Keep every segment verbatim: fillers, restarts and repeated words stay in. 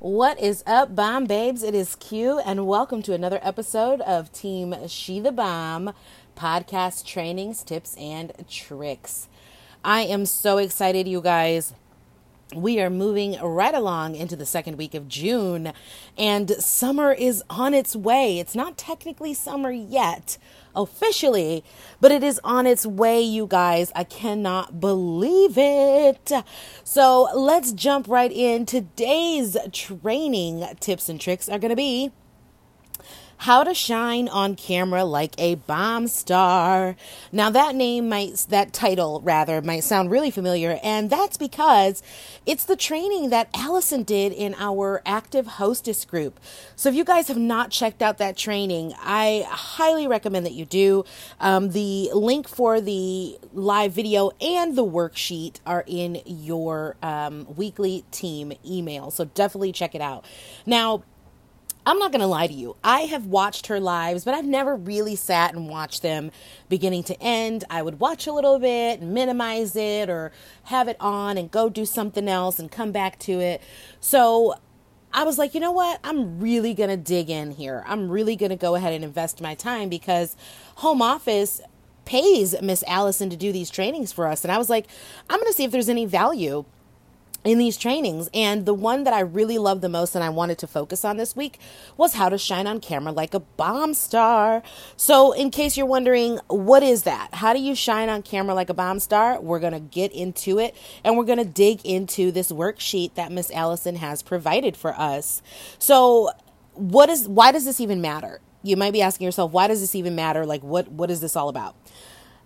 What is up, Bomb Babes? It is Q, and welcome to another episode of Team She the Bomb podcast trainings, tips, and tricks. I am so excited, you guys. We are moving right along into the second week of June, and summer is on its way. It's not technically summer yet, officially, but it is on its way, you guys. I cannot believe it. So let's jump right in. Today's training tips and tricks are going to be how to shine on camera like a bomb star. Now that name might, that title rather, might sound really familiar, and that's because it's the training that Allison did in our active hostess group. So if you guys have not checked out that training, I highly recommend that you do. Um, the link for the live video and the worksheet are in your um, weekly team email, so definitely check it out. Now, I'm not going to lie to you. I have watched her lives, but I've never really sat and watched them beginning to end. I would watch a little bit, minimize it, or have it on and go do something else and come back to it. So I was like, you know what? I'm really going to dig in here. I'm really going to go ahead and invest my time because home office pays Miss Allison to do these trainings for us. And I was like, I'm going to see if there's any value in these trainings. And the one that I really loved the most and I wanted to focus on this week was how to shine on camera like a bomb star. So in case you're wondering, what is that? How do you shine on camera like a bomb star? We're going to get into it, and we're going to dig into this worksheet that Miss Allison has provided for us. So what is, why does this even matter? You might be asking yourself, why does this even matter? Like, what, what is this all about?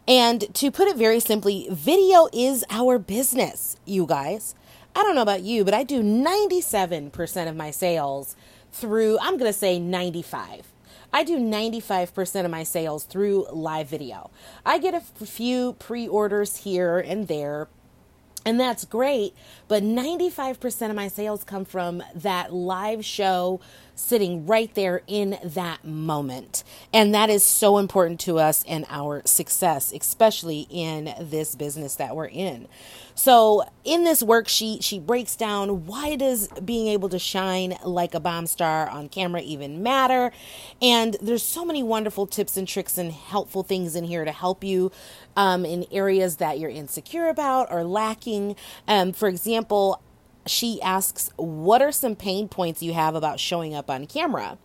And to put it very simply, video is our business, you guys. I don't know about you, but I do ninety-seven percent of my sales through, I'm going to say ninety-five. I do ninety-five percent of my sales through live video. I get a few pre-orders here and there, and that's great, but ninety-five percent of my sales come from that live show sitting right there in that moment. And that is so important to us and our success, especially in this business that we're in. So in this worksheet, she breaks down why does being able to shine like a bomb star on camera even matter? And there's so many wonderful tips and tricks and helpful things in here to help you um, in areas that you're insecure about or lacking. Um, for example, she asks, what are some pain points you have about showing up on camera?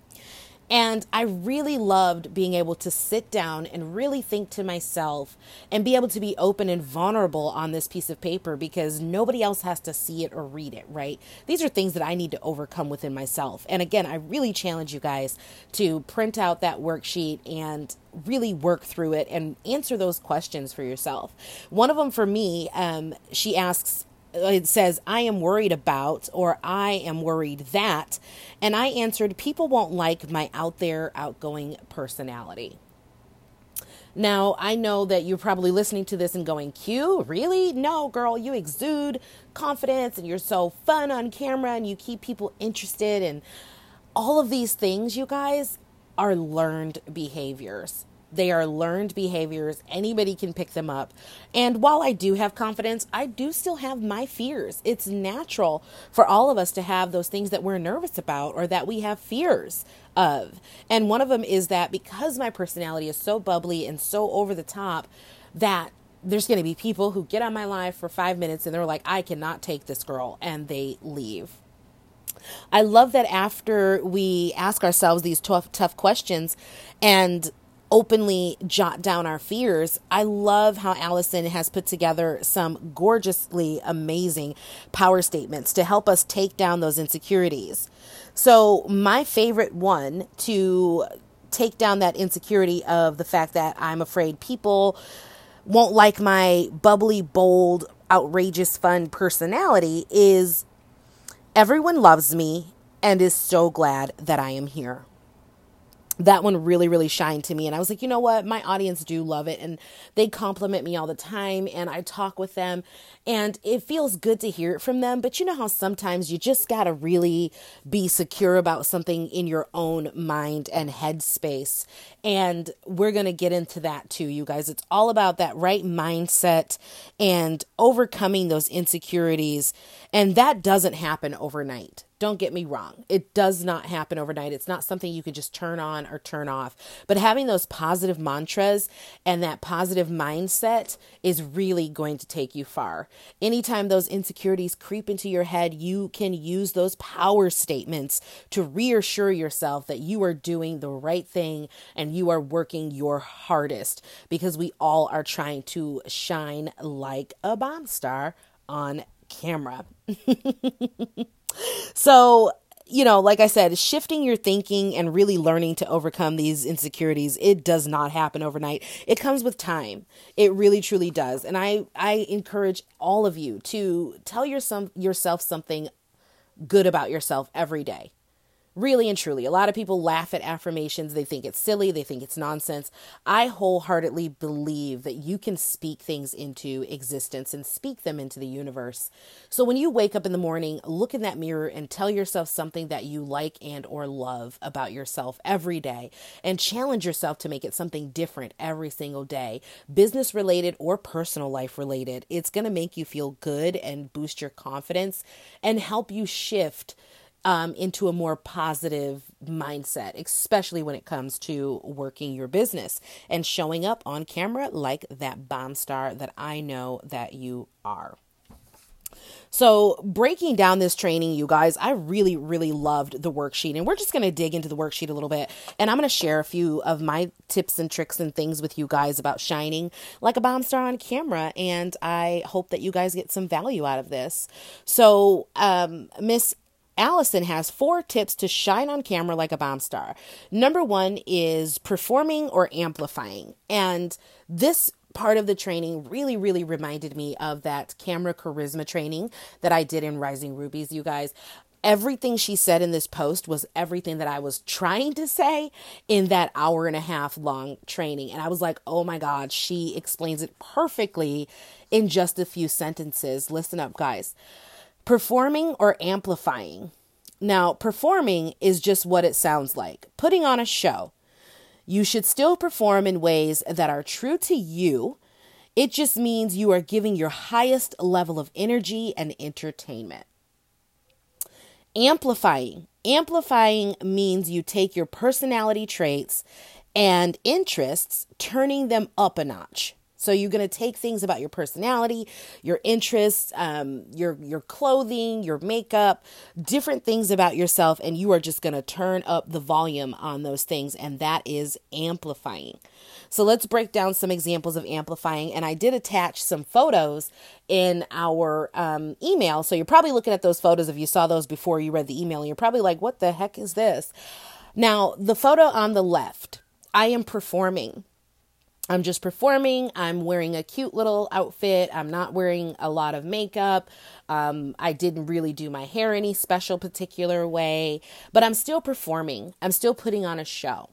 And I really loved being able to sit down and really think to myself and be able to be open and vulnerable on this piece of paper because nobody else has to see it or read it, right? These are things that I need to overcome within myself. And again, I really challenge you guys to print out that worksheet and really work through it and answer those questions for yourself. One of them for me, um, she asks, it says, I am worried about, or I am worried that, and I answered, people won't like my out there, outgoing personality. Now, I know that you're probably listening to this and going, Q, really? No, girl, you exude confidence, and you're so fun on camera, and you keep people interested, and all of these things, you guys, are learned behaviors. They are learned behaviors. Anybody can pick them up. And while I do have confidence, I do still have my fears. It's natural for all of us to have those things that we're nervous about or that we have fears of. And one of them is that because my personality is so bubbly and so over the top, that there's going to be people who get on my live for five minutes and they're like, I cannot take this girl, and they leave. I love that after we ask ourselves these tough, tough questions and openly jot down our fears, I love how Allison has put together some gorgeously amazing power statements to help us take down those insecurities. So my favorite one to take down that insecurity of the fact that I'm afraid people won't like my bubbly, bold, outrageous, fun personality is, everyone loves me and is so glad that I am here. That one really, really shined to me. And I was like, you know what? My audience do love it. And they compliment me all the time. And I talk with them. And it feels good to hear it from them. But you know how sometimes you just got to really be secure about something in your own mind and headspace. And we're going to get into that too, you guys. It's all about that right mindset and overcoming those insecurities. And that doesn't happen overnight. Don't get me wrong. It does not happen overnight. It's not something you can just turn on or turn off. But having those positive mantras and that positive mindset is really going to take you far. Anytime those insecurities creep into your head, you can use those power statements to reassure yourself that you are doing the right thing and you are working your hardest, because we all are trying to shine like a bomb star on camera. So, you know, like I said, shifting your thinking and really learning to overcome these insecurities, it does not happen overnight. It comes with time. It really, truly does. And I, I encourage all of you to tell your some, yourself something good about yourself every day. Really and truly. A lot of people laugh at affirmations. They think it's silly. They think it's nonsense. I wholeheartedly believe that you can speak things into existence and speak them into the universe. So when you wake up in the morning, look in that mirror and tell yourself something that you like and or love about yourself every day, and challenge yourself to make it something different every single day, business related or personal life related. It's going to make you feel good and boost your confidence and help you shift Um, into a more positive mindset, especially when it comes to working your business and showing up on camera like that bomb star that I know that you are. So breaking down this training, you guys, I really, really loved the worksheet, and we're just going to dig into the worksheet a little bit, and I'm going to share a few of my tips and tricks and things with you guys about shining like a bomb star on camera. And I hope that you guys get some value out of this. So, um, Miss Allison has four tips to shine on camera like a bomb star. Number one is performing or amplifying. And this part of the training really, really reminded me of that camera charisma training that I did in Rising Rubies, you guys. Everything she said in this post was everything that I was trying to say in that hour and a half long training. And I was like, oh my God, she explains it perfectly in just a few sentences. Listen up, guys. Performing or amplifying. Now, performing is just what it sounds like. Putting on a show. You should still perform in ways that are true to you. It just means you are giving your highest level of energy and entertainment. Amplifying. Amplifying means you take your personality traits and interests, turning them up a notch. So you're going to take things about your personality, your interests, um, your your clothing, your makeup, different things about yourself, and you are just going to turn up the volume on those things, and that is amplifying. So let's break down some examples of amplifying, and I did attach some photos in our um, email, so you're probably looking at those photos if you saw those before you read the email, and you're probably like, what the heck is this? Now, the photo on the left, I am performing. I'm just performing. I'm wearing a cute little outfit. I'm not wearing a lot of makeup. Um, I didn't really do my hair any special particular way, but I'm still performing. I'm still putting on a show.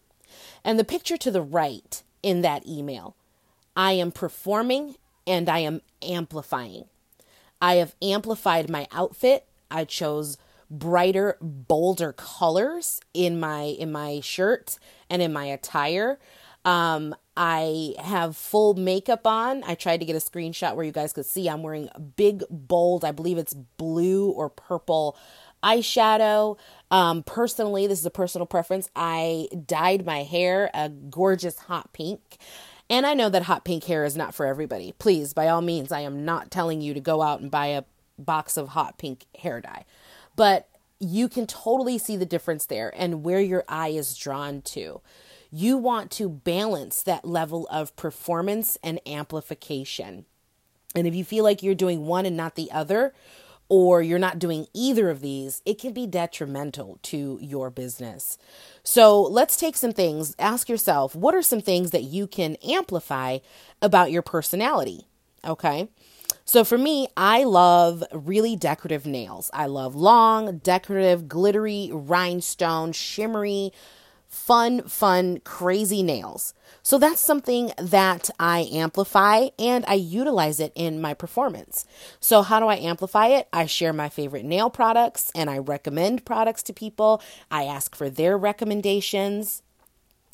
And the picture to the right in that email, I am performing and I am amplifying. I have amplified my outfit. I chose brighter, bolder colors in my, in my shirt and in my attire. Um, I have full makeup on. I tried to get a screenshot where you guys could see I'm wearing big, bold, I believe it's blue or purple eyeshadow. Um, personally, this is a personal preference. I dyed my hair a gorgeous hot pink. And I know that hot pink hair is not for everybody. Please, by all means, I am not telling you to go out and buy a box of hot pink hair dye. But you can totally see the difference there and where your eye is drawn to. You want to balance that level of performance and amplification. And if you feel like you're doing one and not the other, or you're not doing either of these, it can be detrimental to your business. So let's take some things. Ask yourself, what are some things that you can amplify about your personality? Okay. So for me, I love really decorative nails. I love long, decorative, glittery, rhinestone, shimmery, Fun, fun, crazy nails. So that's something that I amplify and I utilize it in my performance. So how do I amplify it? I share my favorite nail products and I recommend products to people. I ask for their recommendations.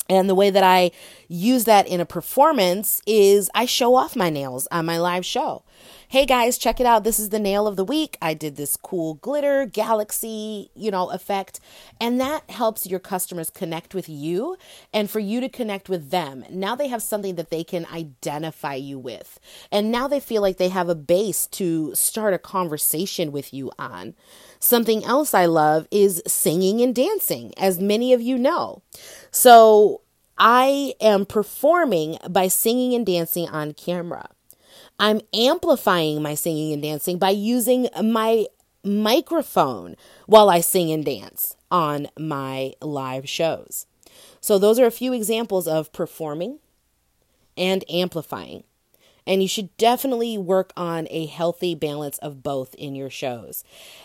And the way that I use that in a performance is I show off my nails on my live show. hey guys, check it out. This is the nail of the week. I did this cool glitter galaxy, you know, effect. And that helps your customers connect with you and for you to connect with them. Now they have something that they can identify you with. And now they feel like they have a base to start a conversation with you on. Something else I love is singing and dancing, as many of you know. So I am performing by singing and dancing on camera. I'm amplifying my singing and dancing by using my microphone while I sing and dance on my live shows. So those are a few examples of performing and amplifying. And you should definitely work on a healthy balance of both in your shows.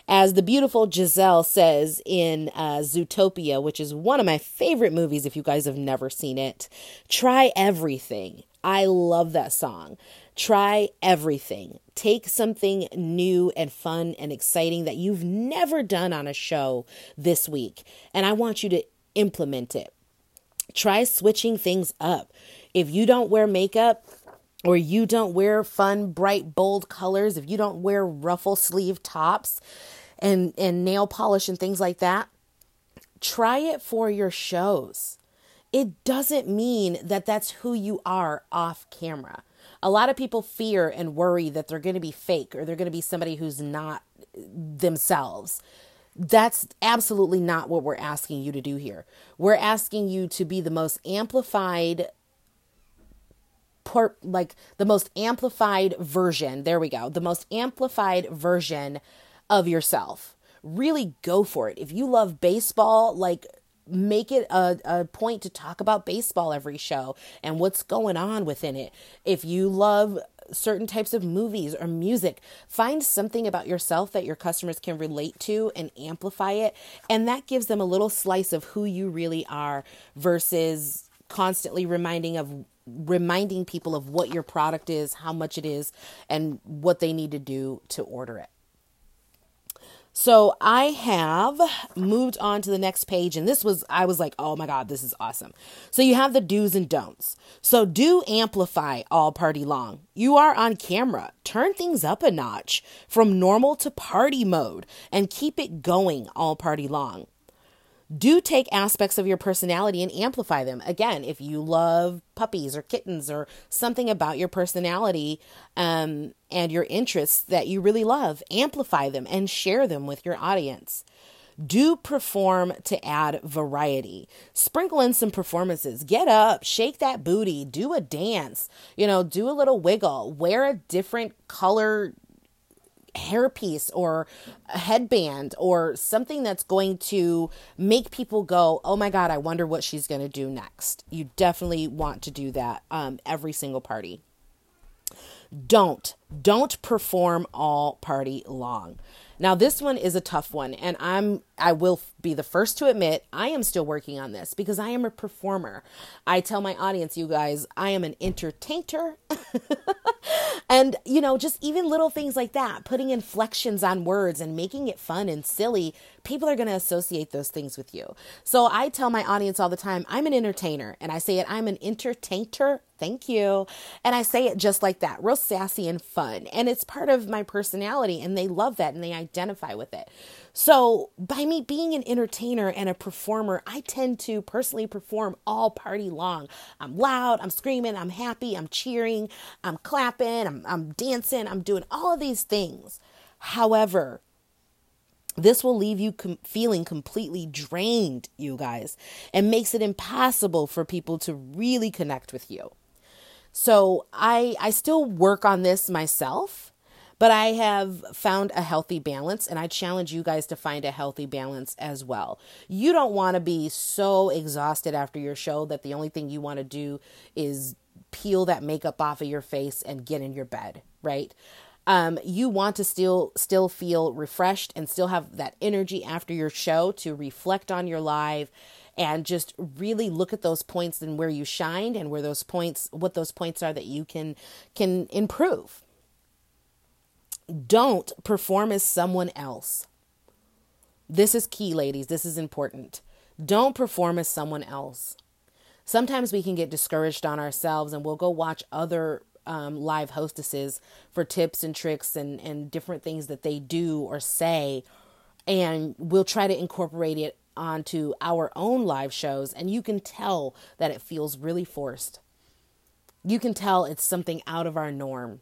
As the beautiful Giselle says in uh, Zootopia, which is one of my favorite movies, if you guys have never seen it, try everything. I love that song. Try everything. Take something new and fun and exciting that you've never done on a show this week. And I want you to implement it. Try switching things up. If you don't wear makeup, or you don't wear fun, bright, bold colors, if you don't wear ruffle sleeve tops and, and nail polish and things like that, try it for your shows. It doesn't mean that that's who you are off camera. A lot of people fear and worry that they're going to be fake or they're going to be somebody who's not themselves. That's absolutely not what we're asking you to do here. We're asking you to be the most amplified Por- like the most amplified version, there we go, the most amplified version of yourself. Really go for it. If you love baseball, like make it a, a point to talk about baseball every show and what's going on within it. If you love certain types of movies or music, find something about yourself that your customers can relate to and amplify it. And that gives them a little slice of who you really are versus constantly reminding of reminding people of what your product is, how much it is, and what they need to do to order it. So I have moved on to the next page, and this was, I was like, oh my God, this is awesome. So you have the do's and don'ts. So do amplify all party long. You are on camera. Turn things up a notch from normal to party mode and keep it going all party long. Do take aspects of your personality and amplify them. Again, if you love puppies or kittens or something about your personality um, and your interests that you really love, amplify them and share them with your audience. Do perform to add variety. Sprinkle in some performances. Get up, shake that booty, do a dance, you know, do a little wiggle, wear a different color hairpiece or a headband or something that's going to make people go, oh my God, I wonder what she's going to do next. You definitely want to do that um, every single party. Don't, don't perform all party long. Now this one is a tough one, and I'm, I will be the first to admit I am still working on this because I am a performer. I tell my audience, you guys, I am an entertainer. And, you know, just even little things like that, putting inflections on words and making it fun and silly, people are going to associate those things with you. So I tell my audience all the time, I'm an entertainer, and I say it, I'm an entertainer. Thank you. And I say it just like that, real sassy and fun. And it's part of my personality, and they love that and they identify with it. So by me being an entertainer and a performer, I tend to personally perform all party long. I'm loud, I'm screaming, I'm happy, I'm cheering, I'm clapping, I'm, I'm dancing, I'm doing all of these things. However, this will leave you com- feeling completely drained, you guys, and makes it impossible for people to really connect with you. So I, I still work on this myself, but I have found a healthy balance, and I challenge you guys to find a healthy balance as well. You don't want to be so exhausted after your show that the only thing you want to do is peel that makeup off of your face and get in your bed, right? Um, you want to still still feel refreshed and still have that energy after your show to reflect on your live and just really look at those points and where you shined and where those points, what those points are that you can can improve. Don't perform as someone else. This is key, ladies. This is important. Don't perform as someone else. Sometimes we can get discouraged on ourselves and we'll go watch other um, live hostesses for tips and tricks and, and different things that they do or say. And we'll try to incorporate it onto our own live shows. And you can tell that it feels really forced. You can tell it's something out of our norm.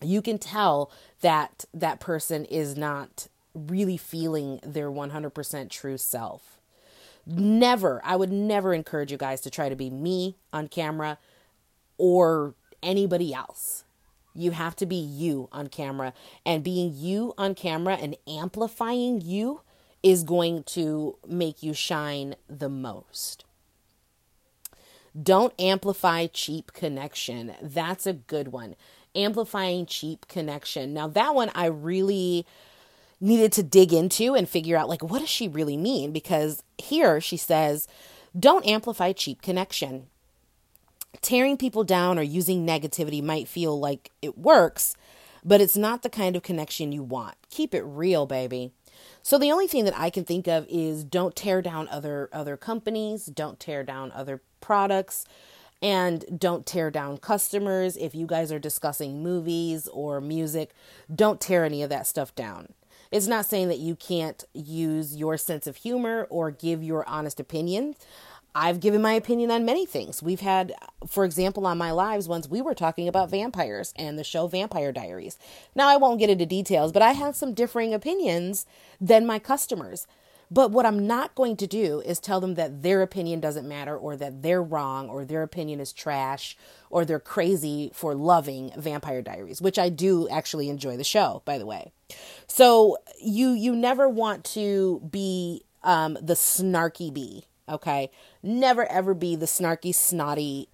You can tell that that person is not really feeling their one hundred percent true self. Never, I would never encourage you guys to try to be me on camera or anybody else. You have to be you on camera, and being you on camera and amplifying you is going to make you shine the most. Don't amplify cheap connection. That's a good one. Amplifying cheap connection. Now that one I really needed to dig into and figure out, like, what does she really mean? Because here she says, don't amplify cheap connection. Tearing people down or using negativity might feel like it works, but it's not the kind of connection you want. Keep it real, baby. So the only thing that I can think of is don't tear down other other companies, don't tear down other products, and don't tear down customers. If you guys are discussing movies or music, don't tear any of that stuff down. It's not saying that you can't use your sense of humor or give your honest opinion. I've given my opinion on many things. We've had, for example, on my lives once, we were talking about vampires and the show Vampire Diaries. Now, I won't get into details, but I had some differing opinions than my customers. But what I'm not going to do is tell them that their opinion doesn't matter, or that they're wrong, or their opinion is trash, or they're crazy for loving Vampire Diaries, which I do actually enjoy the show, by the way. So you you never want to be um, the snarky bee. Okay, never, ever be the snarky, snotty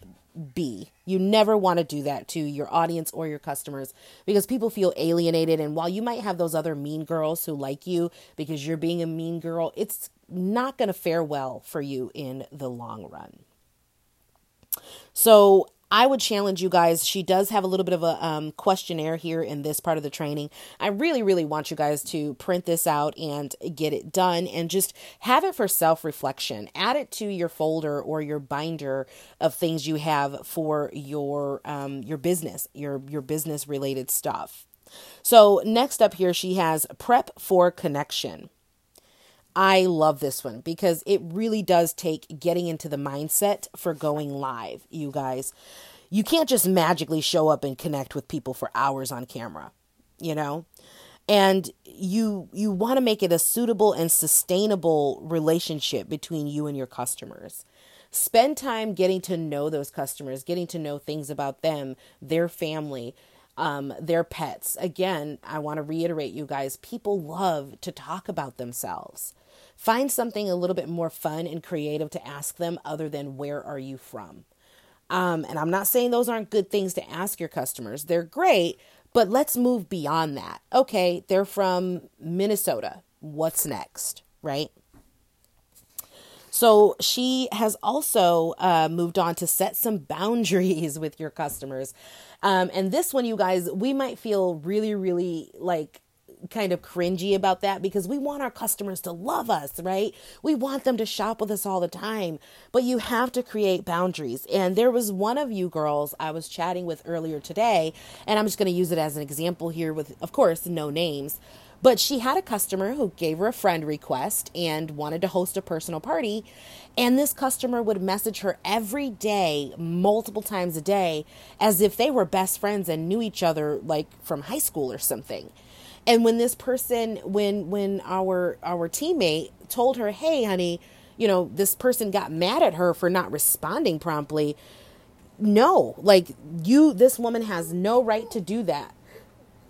bee. You never want to do that to your audience or your customers, because people feel alienated. And while you might have those other mean girls who like you because you're being a mean girl, it's not going to fare well for you in the long run. So I would challenge you guys. She does have a little bit of a um, questionnaire here in this part of the training. I really, really want you guys to print this out and get it done, and just have it for self-reflection. Add it to your folder or your binder of things you have for your um, your business, your your business-related stuff. So next up here, she has prep for connection. I love this one because it really does take getting into the mindset for going live, you guys. You can't just magically show up and connect with people for hours on camera, you know? And you you want to make it a suitable and sustainable relationship between you and your customers. Spend time getting to know those customers, getting to know things about them, their family, um, their pets. Again, I want to reiterate, you guys, people love to talk about themselves. Find something a little bit more fun and creative to ask them other than where are you from? Um, and I'm not saying those aren't good things to ask your customers. They're great, but let's move beyond that. Okay, they're from Minnesota. What's next, right? So she has also uh, moved on to set some boundaries with your customers. Um, and this one, you guys, we might feel really, really like, kind of cringy about that, because we want our customers to love us, right? We want them to shop with us all the time, but you have to create boundaries. And there was one of you girls I was chatting with earlier today, and I'm just going to use it as an example here with, of course, no names, but she had a customer who gave her a friend request and wanted to host a personal party. And this customer would message her every day, multiple times a day, as if they were best friends and knew each other like from high school or something. And when this person, when when our our teammate told her, hey, honey, you know, this person got mad at her for not responding promptly. No, like you, this woman has no right to do that.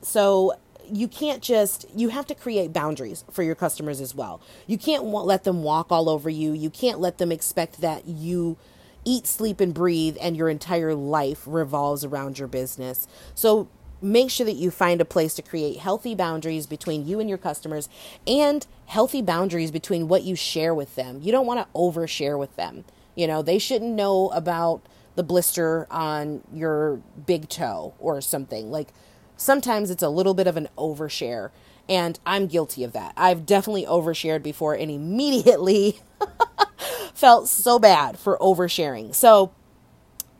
So you can't just, you have to create boundaries for your customers as well. You can't let them walk all over you. You can't let them expect that you eat, sleep, and breathe, and your entire life revolves around your business. So make sure that you find a place to create healthy boundaries between you and your customers, and healthy boundaries between what you share with them. You don't want to overshare with them. You know, they shouldn't know about the blister on your big toe or something. Like, sometimes it's a little bit of an overshare, and I'm guilty of that. I've definitely overshared before and immediately felt so bad for oversharing. So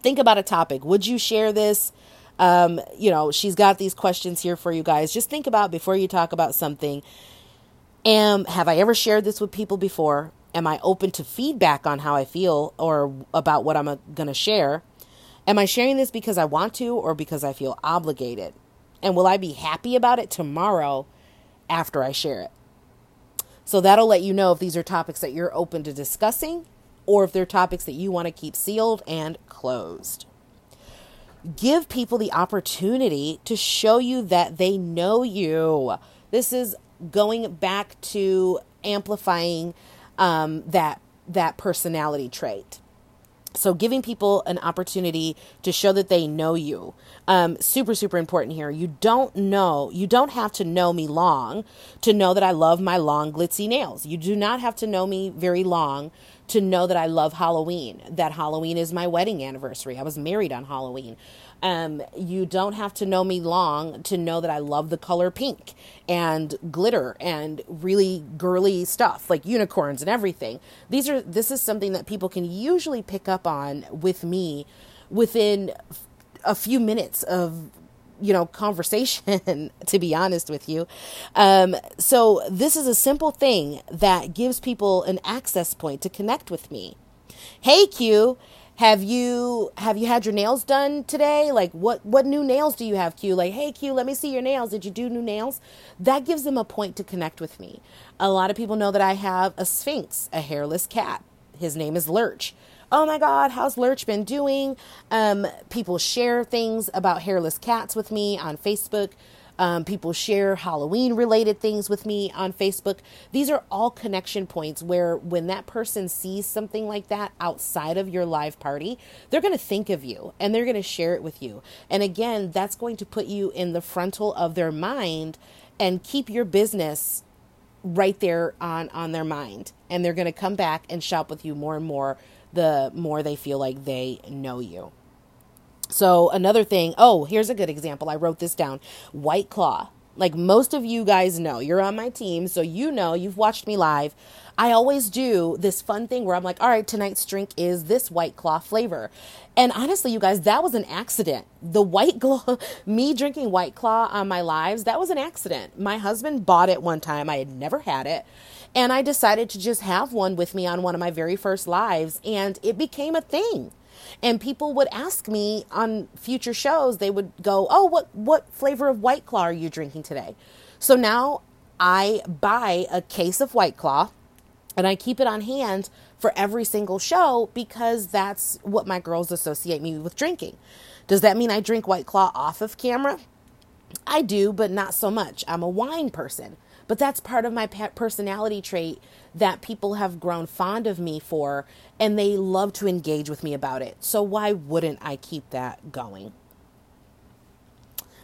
think about a topic. Would you share this? Um, you know, she's got these questions here for you guys. Just think about before you talk about something. Um, have I ever shared this with people before? Am I open to feedback on how I feel or about what I'm going to share? Am I sharing this because I want to or because I feel obligated? And will I be happy about it tomorrow after I share it? So that'll let you know if these are topics that you're open to discussing or if they're topics that you want to keep sealed and closed. Give people the opportunity to show you that they know you. This is going back to amplifying um, that that personality trait. So giving people an opportunity to show that they know you. Um, super, super important here. You don't know, you don't have to know me long to know that I love my long glitzy nails. You do not have to know me very long to know that I love Halloween, that Halloween is my wedding anniversary. I was married on Halloween. Um, you don't have to know me long to know that I love the color pink and glitter and really girly stuff like unicorns and everything. These are, this is something that people can usually pick up on with me within a few minutes of, you know, conversation, to be honest with you. Um, so this is a simple thing that gives people an access point to connect with me. Hey, Q. Have you have you had your nails done today? Like, what, what new nails do you have, Q? Like, hey, Q, let me see your nails. Did you do new nails? That gives them a point to connect with me. A lot of people know that I have a Sphinx, a hairless cat. His name is Lurch. Oh, my God, how's Lurch been doing? Um, people share things about hairless cats with me on Facebook. Um, people share Halloween-related things with me on Facebook. These are all connection points where when that person sees something like that outside of your live party, they're going to think of you and they're going to share it with you. And again, that's going to put you in the frontal of their mind and keep your business right there on, on their mind. And they're going to come back and shop with you more and more the more they feel like they know you. So another thing, oh, here's a good example. I wrote this down. White Claw. Like most of you guys know, you're on my team, so you know, you've watched me live. I always do this fun thing where I'm like, all right, tonight's drink is this White Claw flavor. And honestly, you guys, that was an accident. The White Claw, me drinking White Claw on my lives, that was an accident. My husband bought it one time. I had never had it. And I decided to just have one with me on one of my very first lives. And it became a thing. And people would ask me on future shows, they would go, oh, what, what flavor of White Claw are you drinking today? So now I buy a case of White Claw and I keep it on hand for every single show because that's what my girls associate me with drinking. Does that mean I drink White Claw off of camera? I do, but not so much. I'm a wine person, but that's part of my personality trait that people have grown fond of me for, and they love to engage with me about it. So why wouldn't I keep that going?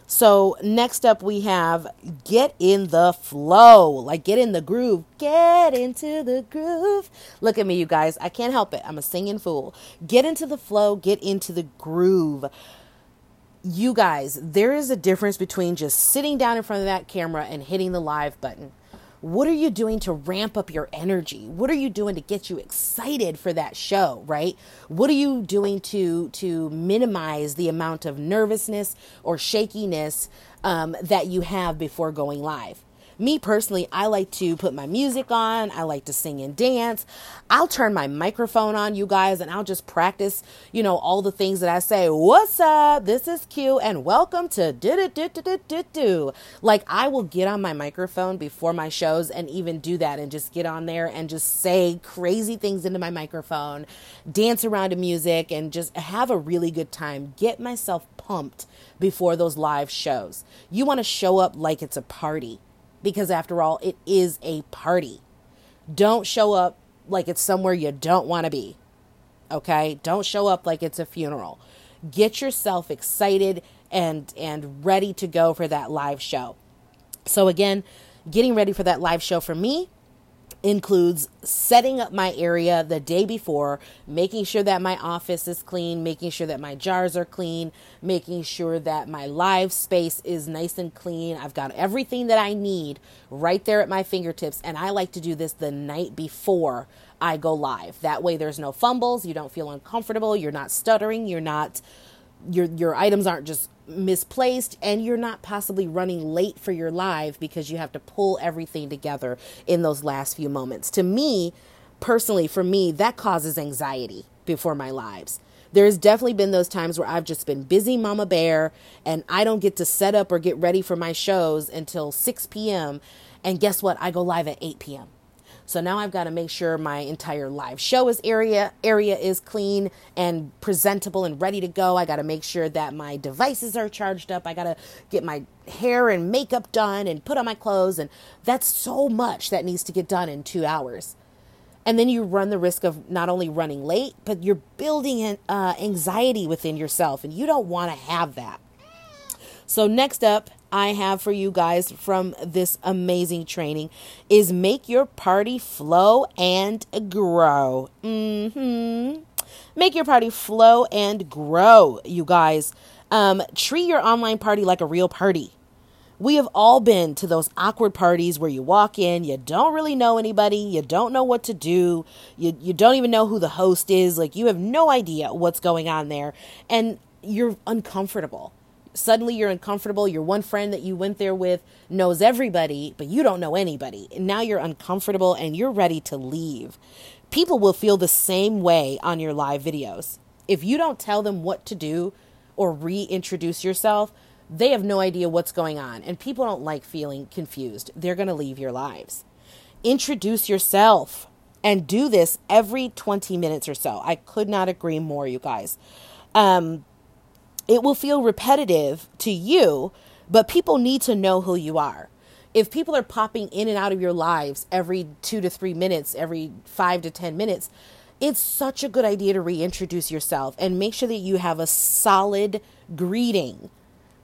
So next up we have get in the flow, like get in the groove, get into the groove. Look at me, you guys. I can't help it. I'm a singing fool. Get into the flow, get into the groove. You guys, there is a difference between just sitting down in front of that camera and hitting the live button. What are you doing to ramp up your energy? What are you doing to get you excited for that show, right? What are you doing to to minimize the amount of nervousness or shakiness um, that you have before going live? Me personally, I like to put my music on. I like to sing and dance. I'll turn my microphone on, you guys, and I'll just practice, you know, all the things that I say. What's up? This is Q, and welcome to do-do-do-do-do-do. Like, I will get on my microphone before my shows and even do that and just get on there and just say crazy things into my microphone, dance around to music, and just have a really good time. Get myself pumped before those live shows. You want to show up like it's a party. Because after all, it is a party. Don't show up like it's somewhere you don't want to be. Okay? Don't show up like it's a funeral. Get yourself excited and and ready to go for that live show. So again, getting ready for that live show for me includes setting up my area the day before, making sure that my office is clean, making sure that my jars are clean, making sure that my live space is nice and clean. I've got everything that I need right there at my fingertips. And I like to do this the night before I go live. That way there's no fumbles. You don't feel uncomfortable. You're not stuttering. You're not your your items aren't just misplaced, and you're not possibly running late for your live because you have to pull everything together in those last few moments. To me, personally, for me, that causes anxiety before my lives. There's definitely been those times where I've just been busy mama bear and I don't get to set up or get ready for my shows until six p.m. And guess what? I go live at eight p.m. So now I've got to make sure my entire live show is area area is clean and presentable and ready to go. I got to make sure that my devices are charged up. I got to get my hair and makeup done and put on my clothes. And that's so much that needs to get done in two hours. And then you run the risk of not only running late, but you're building an, uh, anxiety within yourself, and you don't want to have that. So next up I have for you guys from this amazing training is make your party flow and grow. Mm-hmm. Make your party flow and grow, you guys. Um, treat your online party like a real party. We have all been to those awkward parties where you walk in, you don't really know anybody, you don't know what to do, you, you don't even know who the host is, like you have no idea what's going on there, and you're uncomfortable. Suddenly you're uncomfortable. Your one friend that you went there with knows everybody, but you don't know anybody. And now you're uncomfortable and you're ready to leave. People will feel the same way on your live videos. If you don't tell them what to do or reintroduce yourself, they have no idea what's going on. And people don't like feeling confused. They're going to leave your lives. Introduce yourself and do this every twenty minutes or so. I could not agree more, you guys. Um, It will feel repetitive to you, but people need to know who you are. If people are popping in and out of your lives every two to three minutes, every five to ten minutes, it's such a good idea to reintroduce yourself and make sure that you have a solid greeting,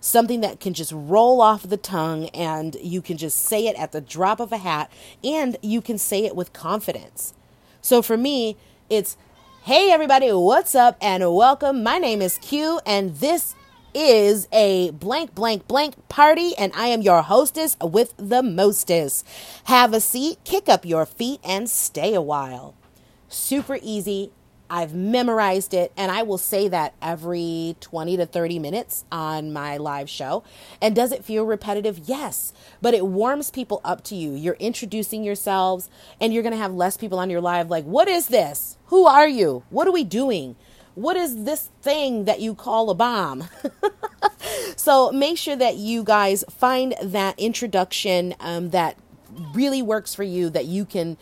something that can just roll off the tongue and you can just say it at the drop of a hat and you can say it with confidence. So for me, it's, "Hey everybody, what's up and welcome. My name is Q and this is a blank, blank, blank party and I am your hostess with the mostest. Have a seat, kick up your feet and stay a while." Super easy. I've memorized it and I will say that every twenty to thirty minutes on my live show. And does it feel repetitive? Yes, but it warms people up to you. You're introducing yourselves and you're going to have less people on your live like, "What is this? Who are you? What are we doing? What is this thing that you call a bomb?" So make sure that you guys find that introduction um, that really works for you, that you can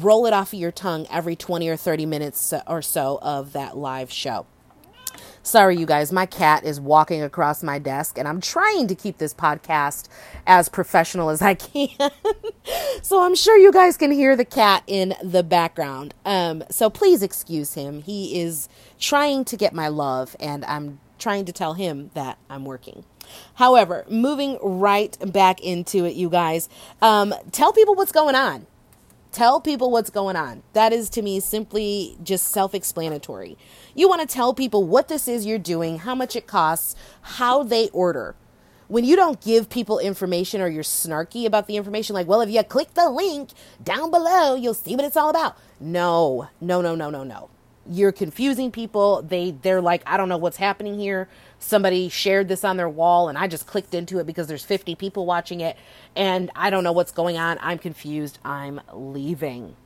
roll it off of your tongue every twenty or thirty minutes or so of that live show. Sorry, you guys, my cat is walking across my desk and I'm trying to keep this podcast as professional as I can. So I'm sure you guys can hear the cat in the background. Um, so please excuse him. He is trying to get my love and I'm trying to tell him that I'm working. However, moving right back into it, you guys, um, tell people what's going on. Tell people what's going on. That is, to me, simply just self-explanatory. You want to tell people what this is you're doing, how much it costs, how they order. When you don't give people information or you're snarky about the information, like, "Well, if you click the link down below, you'll see what it's all about." No, no, no, no, no, no. You're confusing people. They, they're like, "I don't know what's happening here. Somebody shared this on their wall and I just clicked into it because there's fifty people watching it and I don't know what's going on. I'm confused. I'm leaving."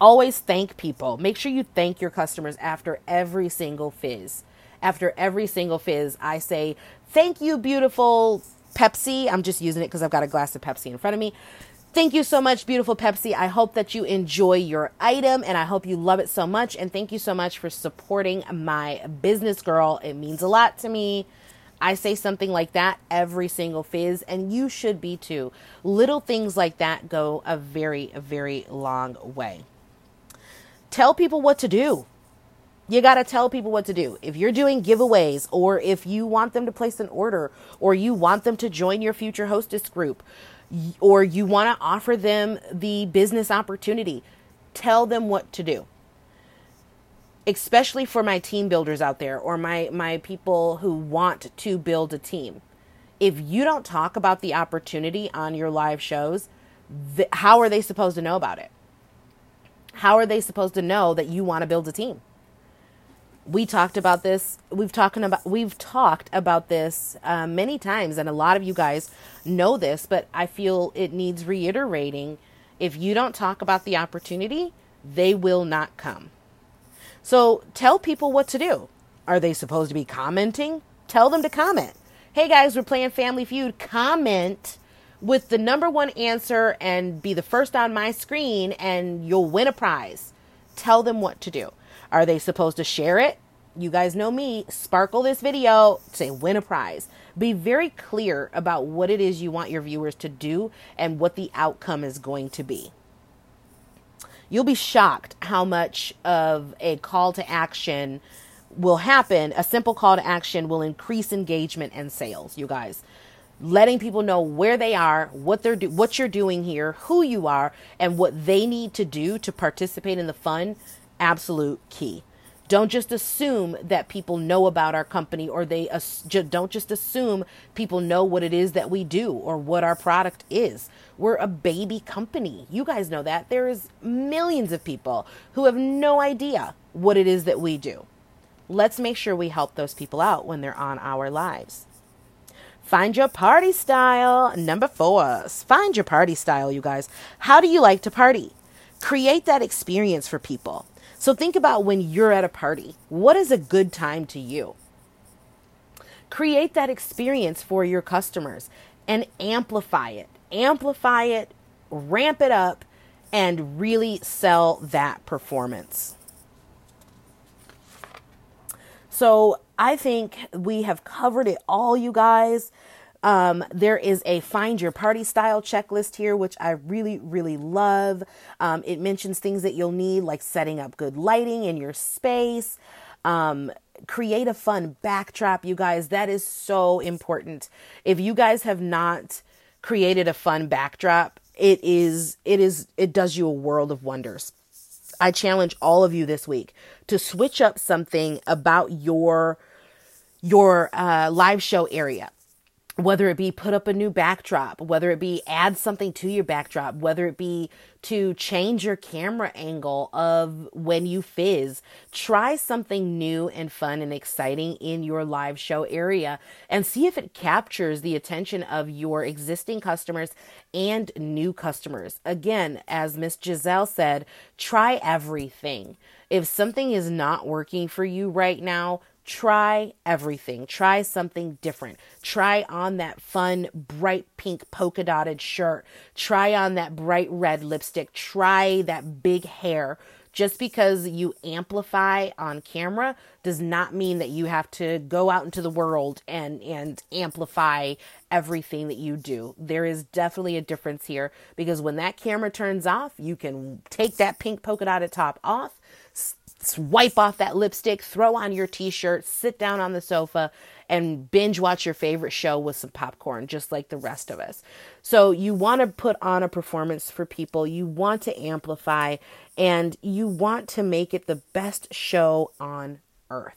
Always thank people. Make sure you thank your customers after every single fizz. After every single fizz, I say, "Thank you, beautiful Pepsi." I'm just using it because I've got a glass of Pepsi in front of me. "Thank you so much, beautiful Pepsi. I hope that you enjoy your item and I hope you love it so much. And thank you so much for supporting my business, girl. It means a lot to me." I say something like that every single fizz, and you should be too. Little things like that go a very, very long way. Tell people what to do. You got to tell people what to do. If you're doing giveaways or if you want them to place an order or you want them to join your future hostess group, or you want to offer them the business opportunity, tell them what to do. Especially for my team builders out there or my, my people who want to build a team. If you don't talk about the opportunity on your live shows, th- how are they supposed to know about it? How are they supposed to know that you want to build a team? we talked about this. We've talked about we've talked about this uh, many times, and a lot of you guys know this. But I feel it needs reiterating. If you don't talk about the opportunity, they will not come. So tell people what to do. Are they supposed to be commenting? Tell them to comment. Hey guys, we're playing Family Feud. Comment with the number one answer and be the first on my screen, and you'll win a prize. Tell them what to do. Are they supposed to share it? You guys know me. Sparkle this video. Say win a prize. Be very clear about what it is you want your viewers to do and what the outcome is going to be. You'll be shocked how much of a call to action will happen. A simple call to action will increase engagement and sales, you guys. Letting people know where they are, what they're do- what you're doing here, who you are, and what they need to do to participate in the fun, absolute key. Don't just assume that people know about our company, or they as- don't just assume people know what it is that we do or what our product is. We're a baby company. You guys know that. There is millions of people who have no idea what it is that we do. Let's make sure we help those people out when they're on our lives. Find your party style. Number four, find your party style, you guys. How do you like to party? Create that experience for people. So think about when you're at a party. What is a good time to you? Create that experience for your customers and amplify it. Amplify it, ramp it up, and really sell that performance. So I think we have covered it all, you guys. Um, there is a find your party style checklist here, which I really, really love. Um, it mentions things that you'll need, like setting up good lighting in your space, um, create a fun backdrop, you guys. That is so important. If you guys have not created a fun backdrop, it is, it is, it does you a world of wonders. I challenge all of you this week to switch up something about your, your, uh, live show area. Whether it be put up a new backdrop, whether it be add something to your backdrop, whether it be to change your camera angle of when you fizz, try something new and fun and exciting in your live show area and see if it captures the attention of your existing customers and new customers. Again, as Miss Giselle said, try everything. If something is not working for you right now, try everything. Try something different. Try on that fun, bright pink polka dotted shirt. Try on that bright red lipstick. Try that big hair. Just because you amplify on camera does not mean that you have to go out into the world and, and amplify everything that you do. There is definitely a difference here, because when that camera turns off, you can take that pink polka dotted top off, wipe off that lipstick, throw on your t-shirt, sit down on the sofa, and binge watch your favorite show with some popcorn, just like the rest of us. So you want to put on a performance for people. You want to amplify, and you want to make it the best show on earth.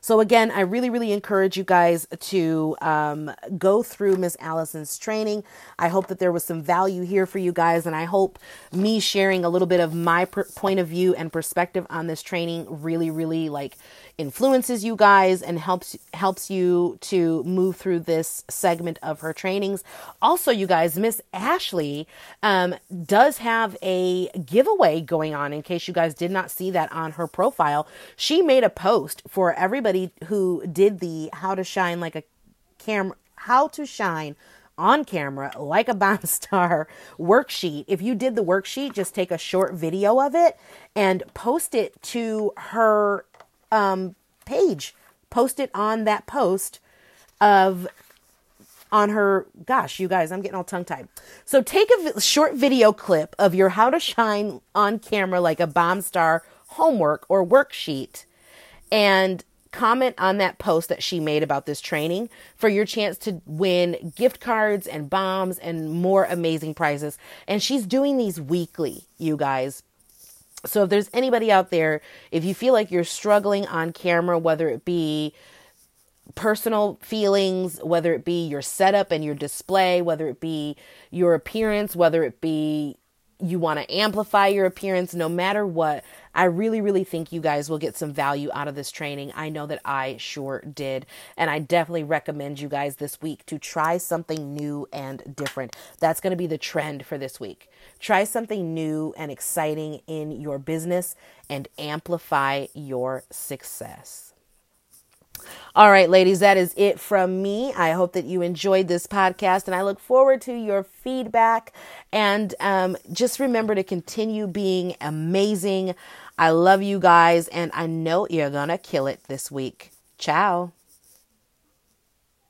So again, I really, really encourage you guys to um, go through Miss Allison's training. I hope that there was some value here for you guys. And I hope me sharing a little bit of my per- point of view and perspective on this training really, really like influences you guys and helps, helps you to move through this segment of her trainings. Also, you guys, Miss Ashley um, does have a giveaway going on in case you guys did not see that on her profile. She made a post for every Everybody who did the how to shine like a camera, how to shine on camera like a BomStar worksheet. If you did the worksheet, just take a short video of it and post it to her um, page. Post it on that post of on her. Gosh, you guys, I'm getting all tongue tied. So take a v- short video clip of your how to shine on camera like a BomStar homework or worksheet and comment on that post that she made about this training for your chance to win gift cards and bombs and more amazing prizes. And she's doing these weekly, you guys. So if there's anybody out there, if you feel like you're struggling on camera, whether it be personal feelings, whether it be your setup and your display, whether it be your appearance, whether it be you want to amplify your appearance, no matter what, I really, really think you guys will get some value out of this training. I know that I sure did. And I definitely recommend you guys this week to try something new and different. That's going to be the trend for this week. Try something new and exciting in your business and amplify your success. All right, ladies, that is it from me. I hope that you enjoyed this podcast, and I look forward to your feedback. And um, just remember to continue being amazing. I love you guys, and I know you're going to kill it this week. Ciao.